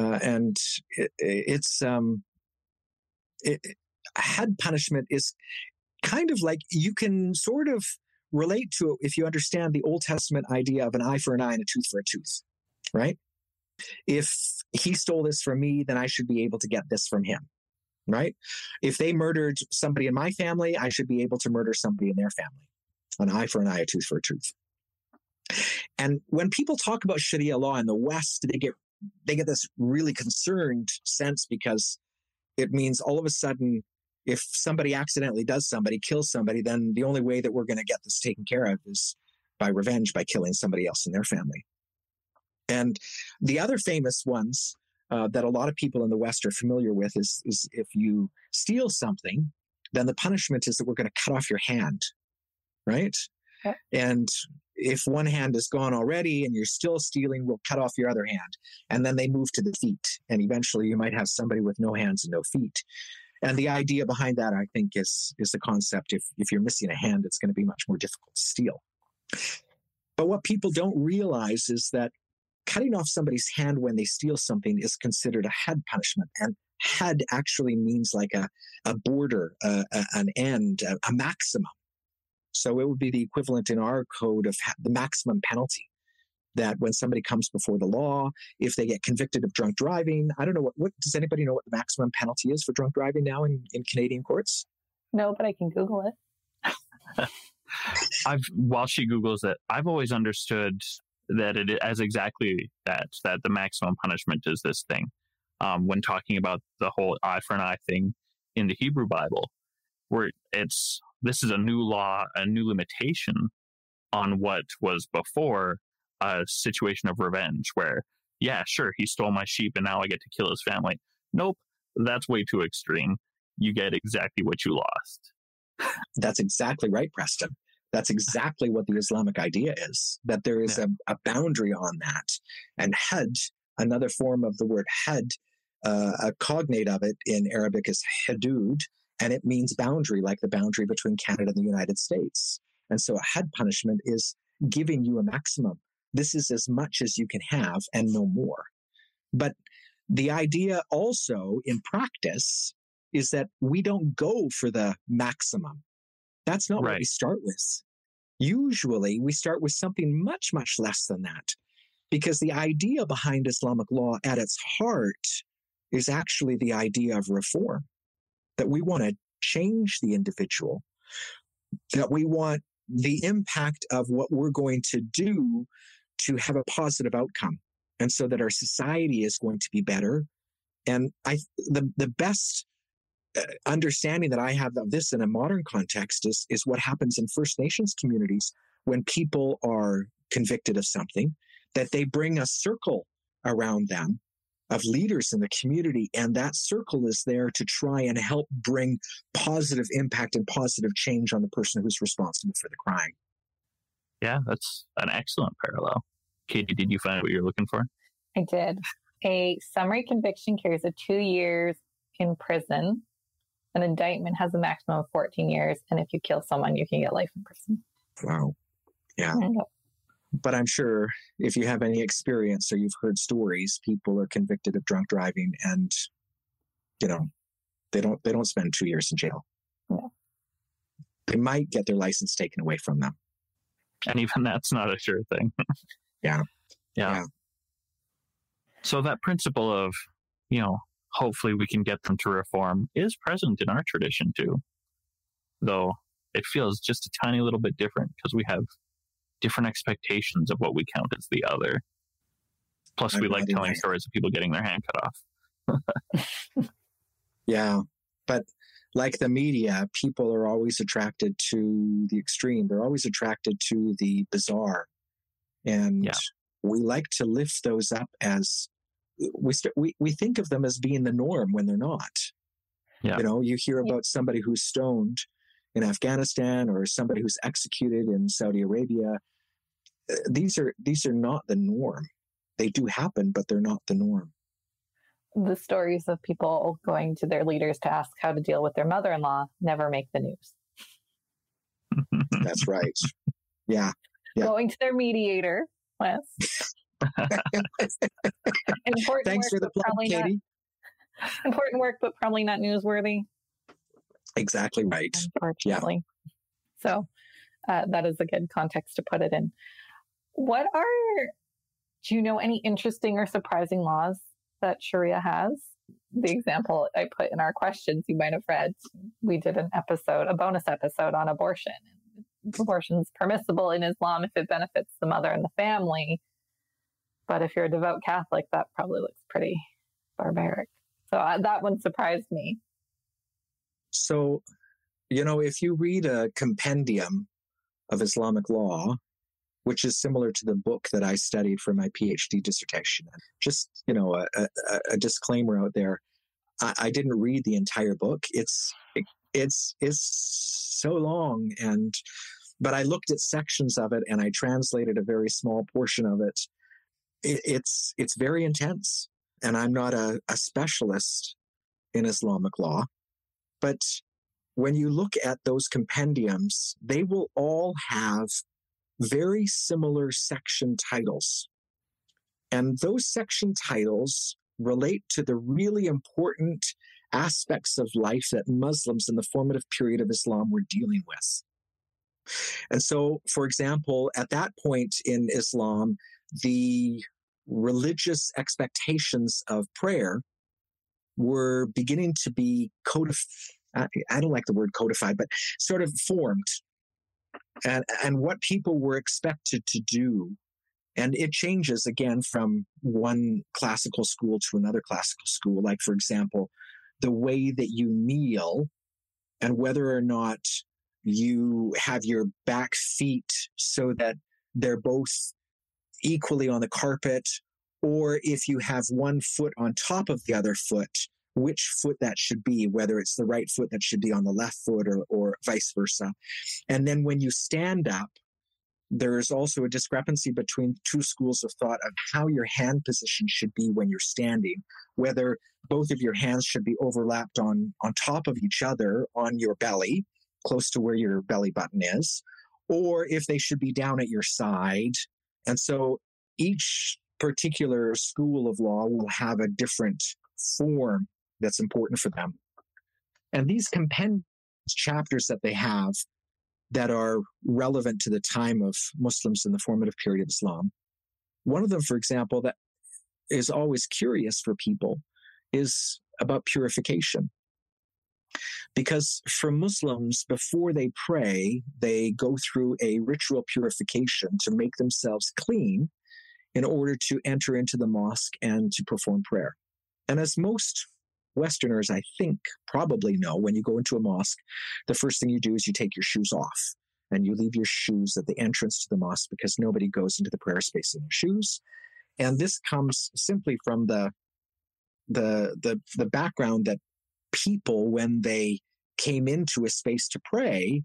Uh, and it, it's, um, it, hadd punishment is kind of like, you can sort of relate to it if you understand the Old Testament idea of an eye for an eye and a tooth for a tooth, right? If he stole this from me, then I should be able to get this from him. Right? If they murdered somebody in my family, I should be able to murder somebody in their family. An eye for an eye, a tooth for a tooth. And when people talk about Sharia law in the West, they get they get this really concerned sense because it means all of a sudden, if somebody accidentally does somebody, kills somebody, then the only way that we're going to get this taken care of is by revenge, by killing somebody else in their family. And the other famous ones Uh, that a lot of people in the West are familiar with is, is if you steal something, then the punishment is that we're going to cut off your hand, right? Okay. And if one hand is gone already and you're still stealing, we'll cut off your other hand. And then they move to the feet. And eventually you might have somebody with no hands and no feet. And the idea behind that, I think, is, is the concept. If, if you're missing a hand, it's going to be much more difficult to steal. But what people don't realize is that cutting off somebody's hand when they steal something is considered a hadd punishment. And hadd actually means like a, a border, a, a, an end, a, a maximum. So it would be the equivalent in our code of the maximum penalty, that when somebody comes before the law, if they get convicted of drunk driving, I don't know, what, what does anybody know what the maximum penalty is for drunk driving now in, in Canadian courts? No, but I can Google it. I've while she Googles it, I've always understood that it as exactly that, that the maximum punishment is this thing. Um, when talking about the whole eye for an eye thing in the Hebrew Bible, where it's, this is a new law, a new limitation on what was before a situation of revenge where, yeah, sure, he stole my sheep and now I get to kill his family. Nope, that's way too extreme. You get exactly what you lost. That's exactly right, Preston. That's exactly what the Islamic idea is, that there is yeah. a, a boundary on that. And hadd, another form of the word hadd, uh, a cognate of it in Arabic is hadud, and it means boundary, like the boundary between Canada and the United States. And so a hadd punishment is giving you a maximum. This is as much as you can have and no more. But the idea also in practice is that we don't go for the maximum. That's not right. What we start with. Usually we start with something much, much less than that, because the idea behind Islamic law at its heart is actually the idea of reform, that we want to change the individual, that we want the impact of what we're going to do to have a positive outcome, and so that our society is going to be better. And I, the, the best understanding that I have of this in a modern context is, is what happens in First Nations communities when people are convicted of something, that they bring a circle around them of leaders in the community, and that circle is there to try and help bring positive impact and positive change on the person who's responsible for the crime. Yeah, that's an excellent parallel. Katie, did you find what you were looking for? I did. A summary conviction carries a two years in prison. An indictment has a maximum of fourteen years, and if you kill someone, you can get life in prison. Wow. Yeah. But I'm sure if you have any experience or you've heard stories, people are convicted of drunk driving and, you know, they don't they don't spend two years in jail. Yeah. They might get their license taken away from them. And even that's not a sure thing. yeah. yeah. Yeah. So that principle of, you know, hopefully we can get them to reform is present in our tradition too, though it feels just a tiny little bit different because we have different expectations of what we count as the other. Plus, I'm we like telling my... stories of people getting their hand cut off. Yeah, but like the media, people are always attracted to the extreme. They're always attracted to the bizarre. And yeah. we like to lift those up as... We, st- we we think of them as being the norm when they're not. Yeah. You know, you hear about somebody who's stoned in Afghanistan or somebody who's executed in Saudi Arabia. These are these are not the norm. They do happen, but they're not the norm. The stories of people going to their leaders to ask how to deal with their mother-in-law never make the news. That's right. Yeah. yeah. Going to their mediator, Wes. Important Thanks work, for the plug, Katie. Not, important work, but probably not newsworthy. Exactly right. Unfortunately. Yeah. So uh, that is a good context to put it in. What are, do you know any interesting or surprising laws that Sharia has? The example I put in our questions, you might have read, we did an episode, a bonus episode on abortion. Abortion is permissible in Islam if it benefits the mother and the family. But if you're a devout Catholic, that probably looks pretty barbaric. So uh, that one surprised me. So, you know, if you read a compendium of Islamic law, which is similar to the book that I studied for my PhD dissertation, just, you know, a, a, a disclaimer out there, I, I didn't read the entire book. It's it, it's it's so long, and but I looked at sections of it and I translated a very small portion of it. It's it's very intense, and I'm not a, a specialist in Islamic law, but when you look at those compendiums, they will all have very similar section titles, and those section titles relate to the really important aspects of life that Muslims in the formative period of Islam were dealing with. And so, for example, at that point in Islam, the religious expectations of prayer were beginning to be codified. I don't like the word codified, but sort of formed. and, and what people were expected to do. And it changes again from one classical school to another classical school. Like, for example, the way that you kneel and whether or not you have your back feet so that they're both equally on the carpet, or if you have one foot on top of the other foot, which foot that should be, whether it's the right foot that should be on the left foot or, or vice versa. And then when you stand up, there is also a discrepancy between two schools of thought of how your hand position should be when you're standing, whether both of your hands should be overlapped on, on top of each other on your belly, close to where your belly button is, or if they should be down at your side. And so each particular school of law will have a different form that's important for them. And these companion chapters that they have that are relevant to the time of Muslims in the formative period of Islam. One of them, for example, that is always curious for people is about purification. Because for Muslims, before they pray, they go through a ritual purification to make themselves clean in order to enter into the mosque and to perform prayer. And as most Westerners, I think, probably know, when you go into a mosque, the first thing you do is you take your shoes off and you leave your shoes at the entrance to the mosque because nobody goes into the prayer space in their shoes. And this comes simply from the the the, the background that people, when they came into a space to pray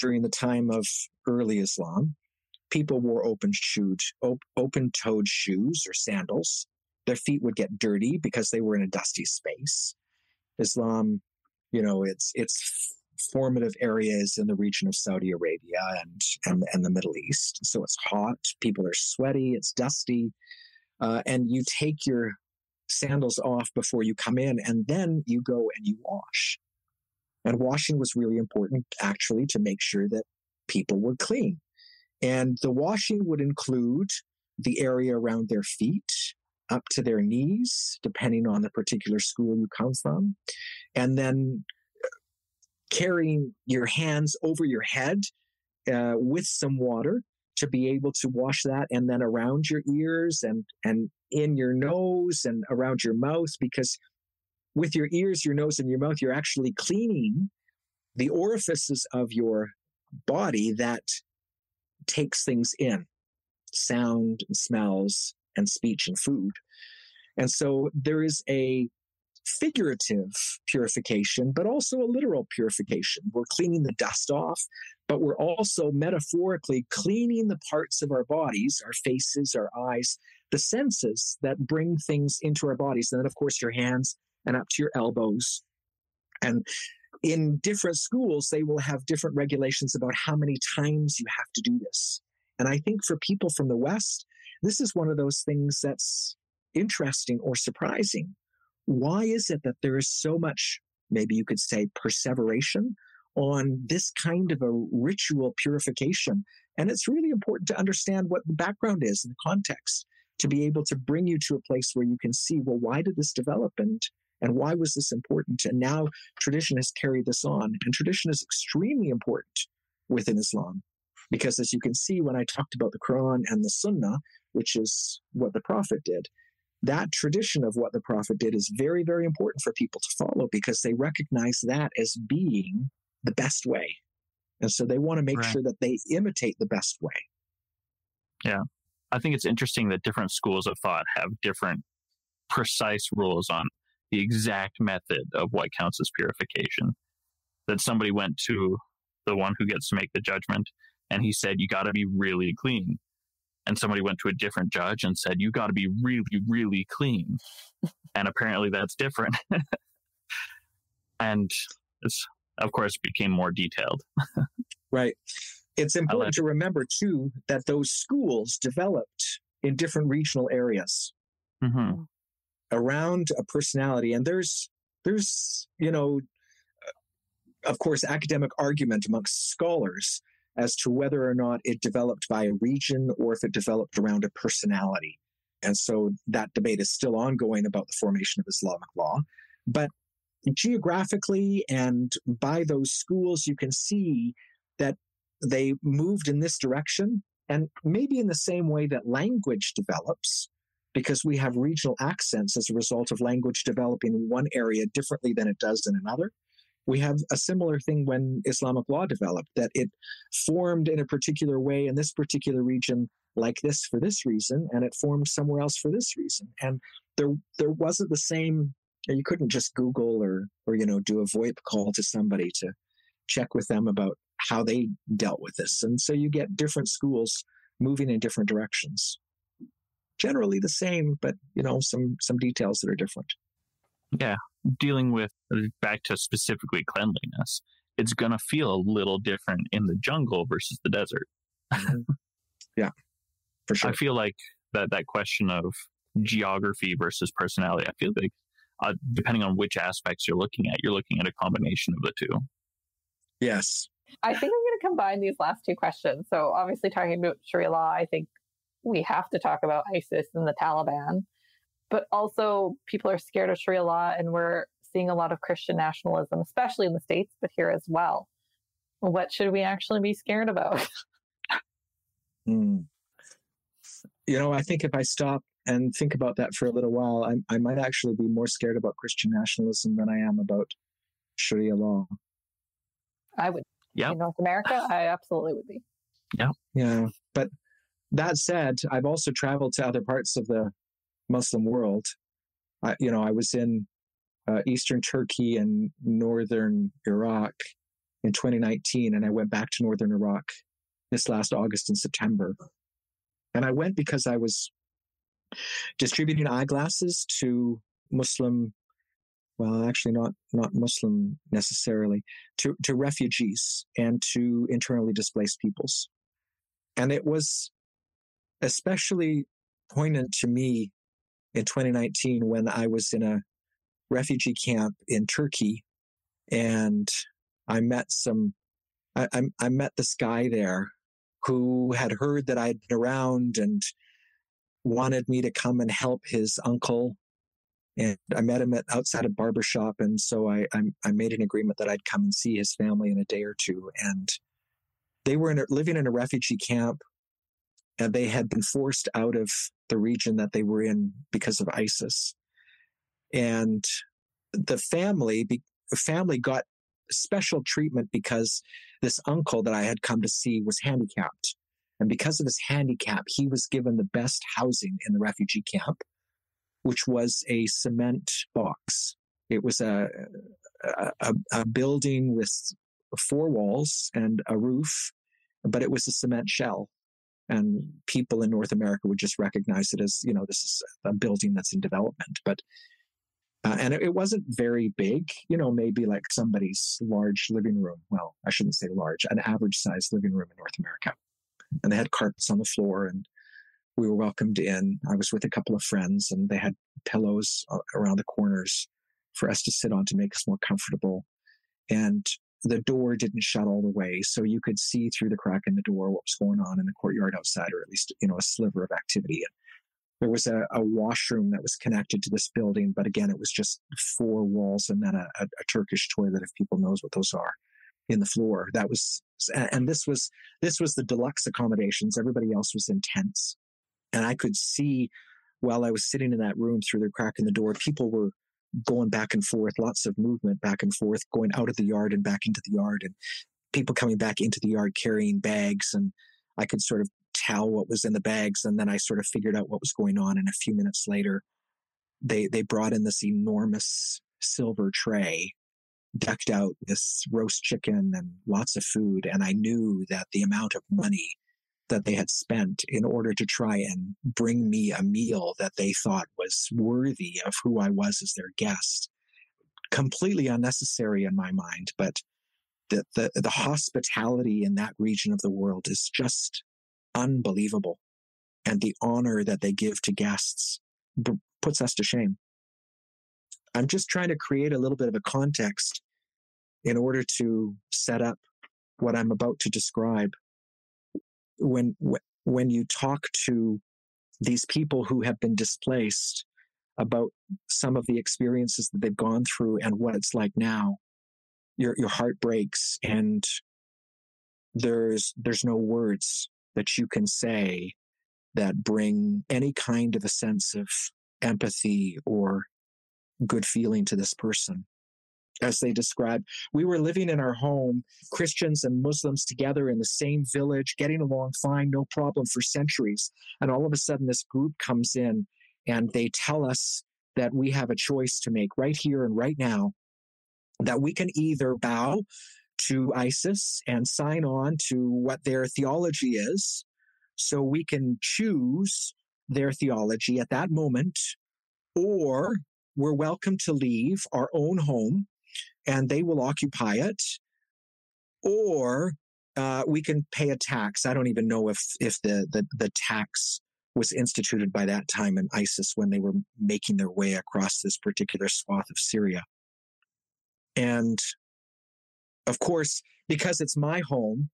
during the time of early Islam, people wore open-toed, op- open-toed shoes or sandals. Their feet would get dirty because they were in a dusty space. Islam, you know, its its formative areas in the region of Saudi Arabia and, and, and the Middle East. So it's hot, people are sweaty, it's dusty. Uh, and you take your sandals off before you come in, and then you go and you wash. And washing was really important, actually, to make sure that people were clean. And the washing would include the area around their feet, up to their knees, depending on the particular school you come from. And then carrying your hands over your head uh, with some water to be able to wash that, and then around your ears and, and in your nose and around your mouth, because with your ears, your nose, and your mouth, you're actually cleaning the orifices of your body that takes things in, sound and smells, and speech and food. And so there is a figurative purification, but also a literal purification. We're cleaning the dust off, but we're also metaphorically cleaning the parts of our bodies, our faces, our eyes, the senses that bring things into our bodies. And then, of course, your hands and up to your elbows. And in different schools, they will have different regulations about how many times you have to do this. And I think for people from the West, this is one of those things that's interesting or surprising. Why is it that there is so much, maybe you could say, perseveration on this kind of a ritual purification? And it's really important to understand what the background is and the context to be able to bring you to a place where you can see, well, why did this develop and, and why was this important? And now tradition has carried this on. And tradition is extremely important within Islam because, as you can see, when I talked about the Quran and the Sunnah, which is what the Prophet did, that tradition of what the Prophet did is very, very important for people to follow because they recognize that as being the best way. And so they want to make right. sure that they imitate the best way. Yeah. I think it's interesting that different schools of thought have different precise rules on the exact method of what counts as purification. That somebody went to the one who gets to make the judgment and he said, you got to be really clean. And somebody went to a different judge and said, you got to be really, really clean. And apparently that's different. And it's, of course, became more detailed. Right. It's important like to remember, too, that those schools developed in different regional areas mm-hmm. around a personality. And there's, there's, you know, of course, academic argument amongst scholars as to whether or not it developed by a region or if it developed around a personality. And so that debate is still ongoing about the formation of Islamic law. But geographically and by those schools, you can see that they moved in this direction. And maybe in the same way that language develops, because we have regional accents as a result of language developing in one area differently than it does in another. We have a similar thing when Islamic law developed, that it formed in a particular way in this particular region like this for this reason, and it formed somewhere else for this reason. And there there wasn't the same, you couldn't just Google or, or you know, do a VoIP call to somebody to check with them about how they dealt with this. And so you get different schools moving in different directions. Generally the same, but, you know, some some details that are different. Yeah. Dealing with, back to specifically cleanliness, it's going to feel a little different in the jungle versus the desert. Yeah, for sure. I feel like that, that question of geography versus personality, I feel like uh, depending on which aspects you're looking at, you're looking at a combination of the two. Yes. I think I'm going to combine these last two questions. So obviously talking about Sharia law, I think we have to talk about ISIS and the Taliban. But also people are scared of Sharia law, and we're seeing a lot of Christian nationalism, especially in the States, but here as well. What should we actually be scared about? Mm. You know, I think if I stop and think about that for a little while, I, I might actually be more scared about Christian nationalism than I am about Sharia law. I would. Yeah. In North America, I absolutely would be. Yeah. Yeah. But that said, I've also traveled to other parts of the Muslim world. I, you know, I was in uh, Eastern Turkey and Northern Iraq in twenty nineteen, and I went back to Northern Iraq this last August and September. And I went because I was distributing eyeglasses to Muslim, well, actually not not Muslim necessarily, to, to refugees and to internally displaced peoples. And it was especially poignant to me in twenty nineteen, when I was in a refugee camp in Turkey, and I met some, I, I, I met this guy there who had heard that I'd been around and wanted me to come and help his uncle. And I met him at outside a barbershop, and so I, I I made an agreement that I'd come and see his family in a day or two. And they were in a, living in a refugee camp, and they had been forced out of the region that they were in because of ISIS. And the family, be, family got special treatment because this uncle that I had come to see was handicapped. And because of his handicap, he was given the best housing in the refugee camp, which was a cement box. It was a, a, a building with four walls and a roof, but it was a cement shell. And people in North America would just recognize it as, you know, this is a building that's in development. But, uh, and it, it wasn't very big, you know, maybe like somebody's large living room. Well, I shouldn't say large, an average sized living room in North America. And they had carpets on the floor, and we were welcomed in. I was with a couple of friends, and they had pillows around the corners for us to sit on to make us more comfortable. And the door didn't shut all the way, so you could see through the crack in the door what was going on in the courtyard outside, or at least, you know, a sliver of activity. And there was a, a washroom that was connected to this building, but again, it was just four walls and then a, a, a Turkish toilet, if people knows what those are, in the floor. That was, and this was this was the deluxe accommodations. Everybody else was in tents, and I could see while I was sitting in that room through the crack in the door, people were going back and forth, lots of movement back and forth, going out of the yard and back into the yard, and people coming back into the yard carrying bags. And I could sort of tell what was in the bags. And then I sort of figured out what was going on. And a few minutes later, they, they brought in this enormous silver tray decked out with roast chicken and lots of food. And I knew that the amount of money that they had spent in order to try and bring me a meal that they thought was worthy of who I was as their guest, completely unnecessary in my mind. But the, the, the hospitality in that region of the world is just unbelievable. And the honor that they give to guests b- puts us to shame. I'm just trying to create a little bit of a context in order to set up what I'm about to describe. When when you talk to these people who have been displaced about some of the experiences that they've gone through and what it's like now, your your heart breaks, and there's there's no words that you can say that bring any kind of a sense of empathy or good feeling to this person. As they describe, we were living in our home, Christians and Muslims together in the same village, getting along fine, no problem for centuries. And all of a sudden this group comes in and they tell us that we have a choice to make right here and right now, that we can either bow to ISIS and sign on to what their theology is, so we can choose their theology at that moment, or we're welcome to leave our own home and they will occupy it, or uh, we can pay a tax. I don't even know if if the, the, the tax was instituted by that time in ISIS when they were making their way across this particular swath of Syria. And of course, because it's my home,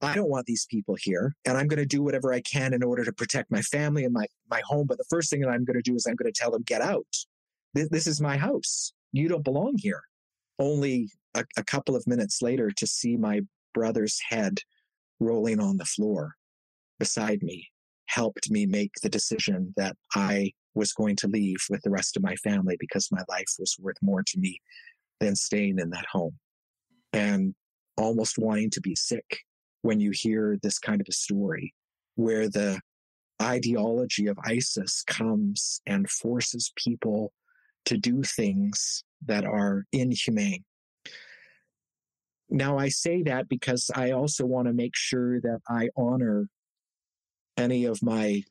I don't want these people here, and I'm going to do whatever I can in order to protect my family and my, my home. But the first thing that I'm going to do is I'm going to tell them, get out. This, this is my house. You don't belong here. Only a, a couple of minutes later to see my brother's head rolling on the floor beside me helped me make the decision that I was going to leave with the rest of my family, because my life was worth more to me than staying in that home. And almost wanting to be sick when you hear this kind of a story where the ideology of ISIS comes and forces people to do things that are inhumane. Now, I say that because I also want to make sure that I honor any of my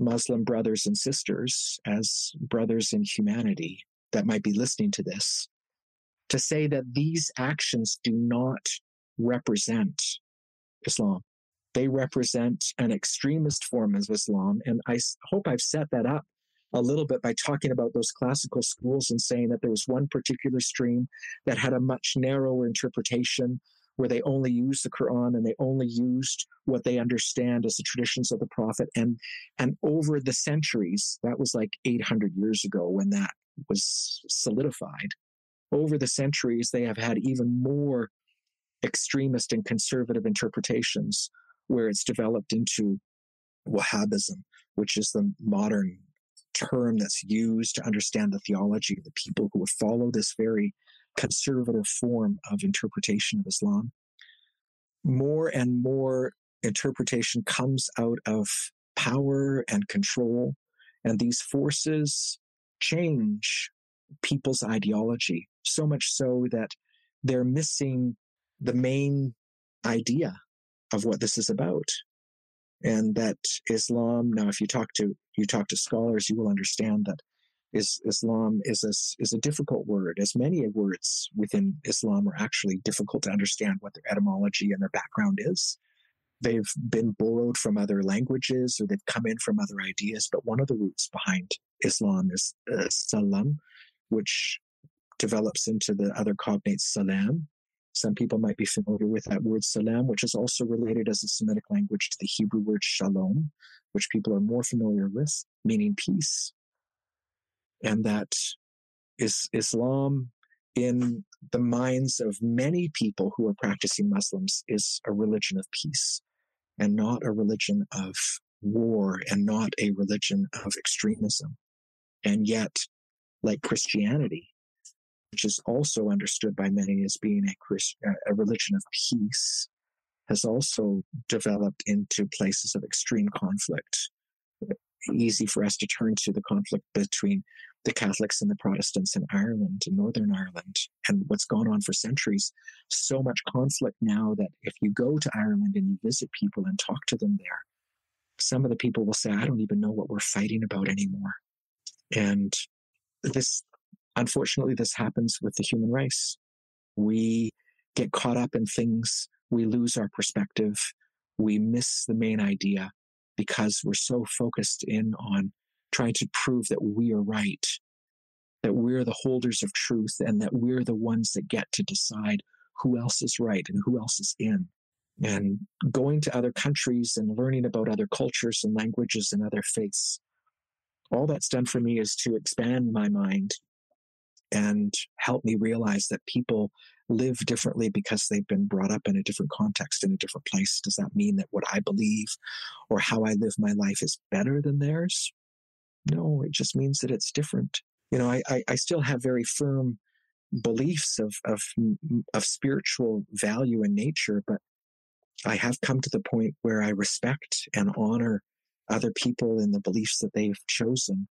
Muslim brothers and sisters as brothers in humanity that might be listening to this, to say that these actions do not represent Islam. They represent an extremist form of Islam. And I hope I've set that up a little bit by talking about those classical schools and saying that there was one particular stream that had a much narrower interpretation, where they only used the Quran and they only used what they understand as the traditions of the Prophet. And, and over the centuries, that was like eight hundred years ago when that was solidified. Over the centuries, they have had even more extremist and conservative interpretations, where it's developed into Wahhabism, which is the modern term that's used to understand the theology of the people who would follow this very conservative form of interpretation of Islam. More and more interpretation comes out of power and control, and these forces change people's ideology, so much so that they're missing the main idea of what this is about. And that Islam, now if you talk to you talk to scholars, you will understand that is Islam is a, is a difficult word, as many words within Islam are actually difficult to understand what their etymology and their background is. They've been borrowed from other languages, or they've come in from other ideas, but one of the roots behind Islam is uh, salam, which develops into the other cognate salam. Some people might be familiar with that word salam, which is also related as a Semitic language to the Hebrew word shalom, which people are more familiar with, meaning peace. And that is Islam, in the minds of many people who are practicing Muslims, is a religion of peace and not a religion of war and not a religion of extremism. And yet, like Christianity, which is also understood by many as being a, Christ, a religion of peace, has also developed into places of extreme conflict. Easy for us to turn to the conflict between the Catholics and the Protestants in Ireland and Northern Ireland, and what's gone on for centuries. So much conflict now that if you go to Ireland and you visit people and talk to them there, some of the people will say, I don't even know what we're fighting about anymore. And this, unfortunately, this happens with the human race. We get caught up in things, we lose our perspective, we miss the main idea because we're so focused in on trying to prove that we are right, that we're the holders of truth, and that we're the ones that get to decide who else is right and who else is in. And going to other countries and learning about other cultures and languages and other faiths, all that's done for me is to expand my mind and help me realize that people live differently because they've been brought up in a different context, in a different place? Does that mean that what I believe or how I live my life is better than theirs? No, it just means that it's different. You know, I, I, I still have very firm beliefs of, of, of spiritual value and nature, but I have come to the point where I respect and honor other people in the beliefs that they've chosen.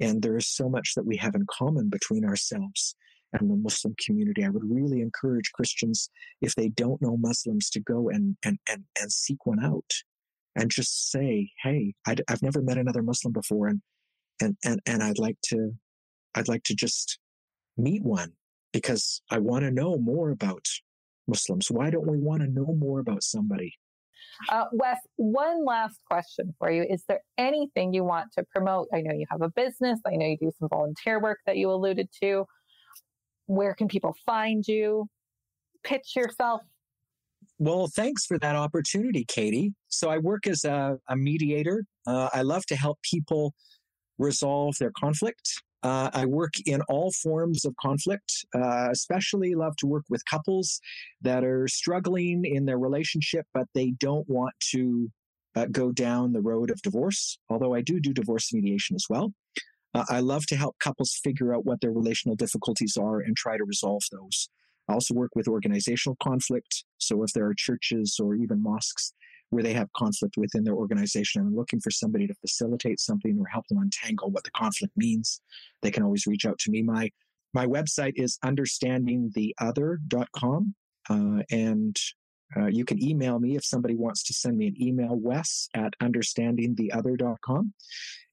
And there is so much that we have in common between ourselves and the Muslim community. I would really encourage Christians, if they don't know Muslims, to go and and and, and seek one out and just say, hey, I'd, I've never met another Muslim before, and and and and I'd like to I'd like to just meet one because I want to know more about Muslims. Why don't we want to know more about somebody? Uh, Wes, one last question for you. Is there anything you want to promote? I know you have a business. I know you do some volunteer work that you alluded to. Where can people find you? Pitch yourself. Well, thanks for that opportunity, Katie. So I work as a, a mediator. Uh, I love to help people resolve their conflict. Uh, I work in all forms of conflict, uh, especially love to work with couples that are struggling in their relationship, but they don't want to uh, go down the road of divorce, although I do do divorce mediation as well. Uh, I love to help couples figure out what their relational difficulties are and try to resolve those. I also work with organizational conflict. So if there are churches or even mosques where they have conflict within their organization and looking for somebody to facilitate something or help them untangle what the conflict means, they can always reach out to me. My my website is understanding the other dot com, uh, and uh, you can email me if somebody wants to send me an email, Wes at understanding the other dot com.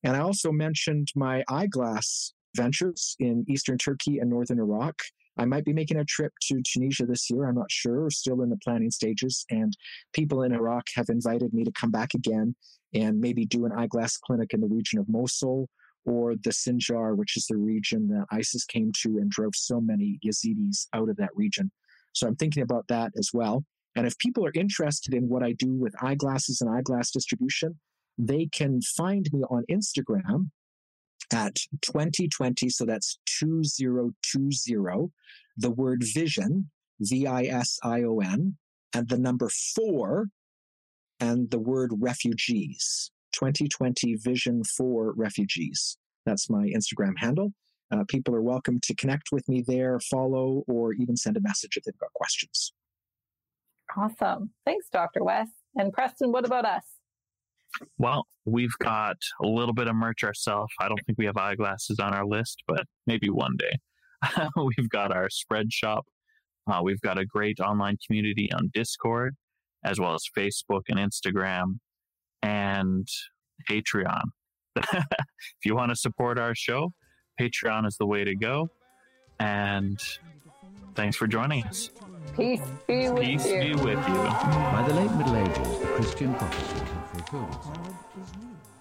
And I also mentioned my eyeglass ventures in Eastern Turkey and Northern Iraq. I might be making a trip to Tunisia this year. I'm not sure. We're still in the planning stages. And people in Iraq have invited me to come back again and maybe do an eyeglass clinic in the region of Mosul or the Sinjar, which is the region that ISIS came to and drove so many Yazidis out of that region. So I'm thinking about that as well. And if people are interested in what I do with eyeglasses and eyeglass distribution, they can find me on Instagram at twenty twenty, so that's two thousand twenty, the word vision, V I S I O N, and the number four, and the word refugees, twenty twenty vision for refugees. That's my Instagram handle. Uh, people are welcome to connect with me there, follow, or even send a message if they've got questions. Awesome. Thanks, Doctor Wes. And Preston, what about us? Well, we've got a little bit of merch ourselves. I don't think we have eyeglasses on our list, but maybe one day. We've got our spread shop. Uh, we've got a great online community on Discord, as well as Facebook and Instagram and Patreon. If you want to support our show, Patreon is the way to go. And thanks for joining us. Peace be with you. Peace be with you. By the late Middle Ages, the Christian prophecies had fulfilled itself.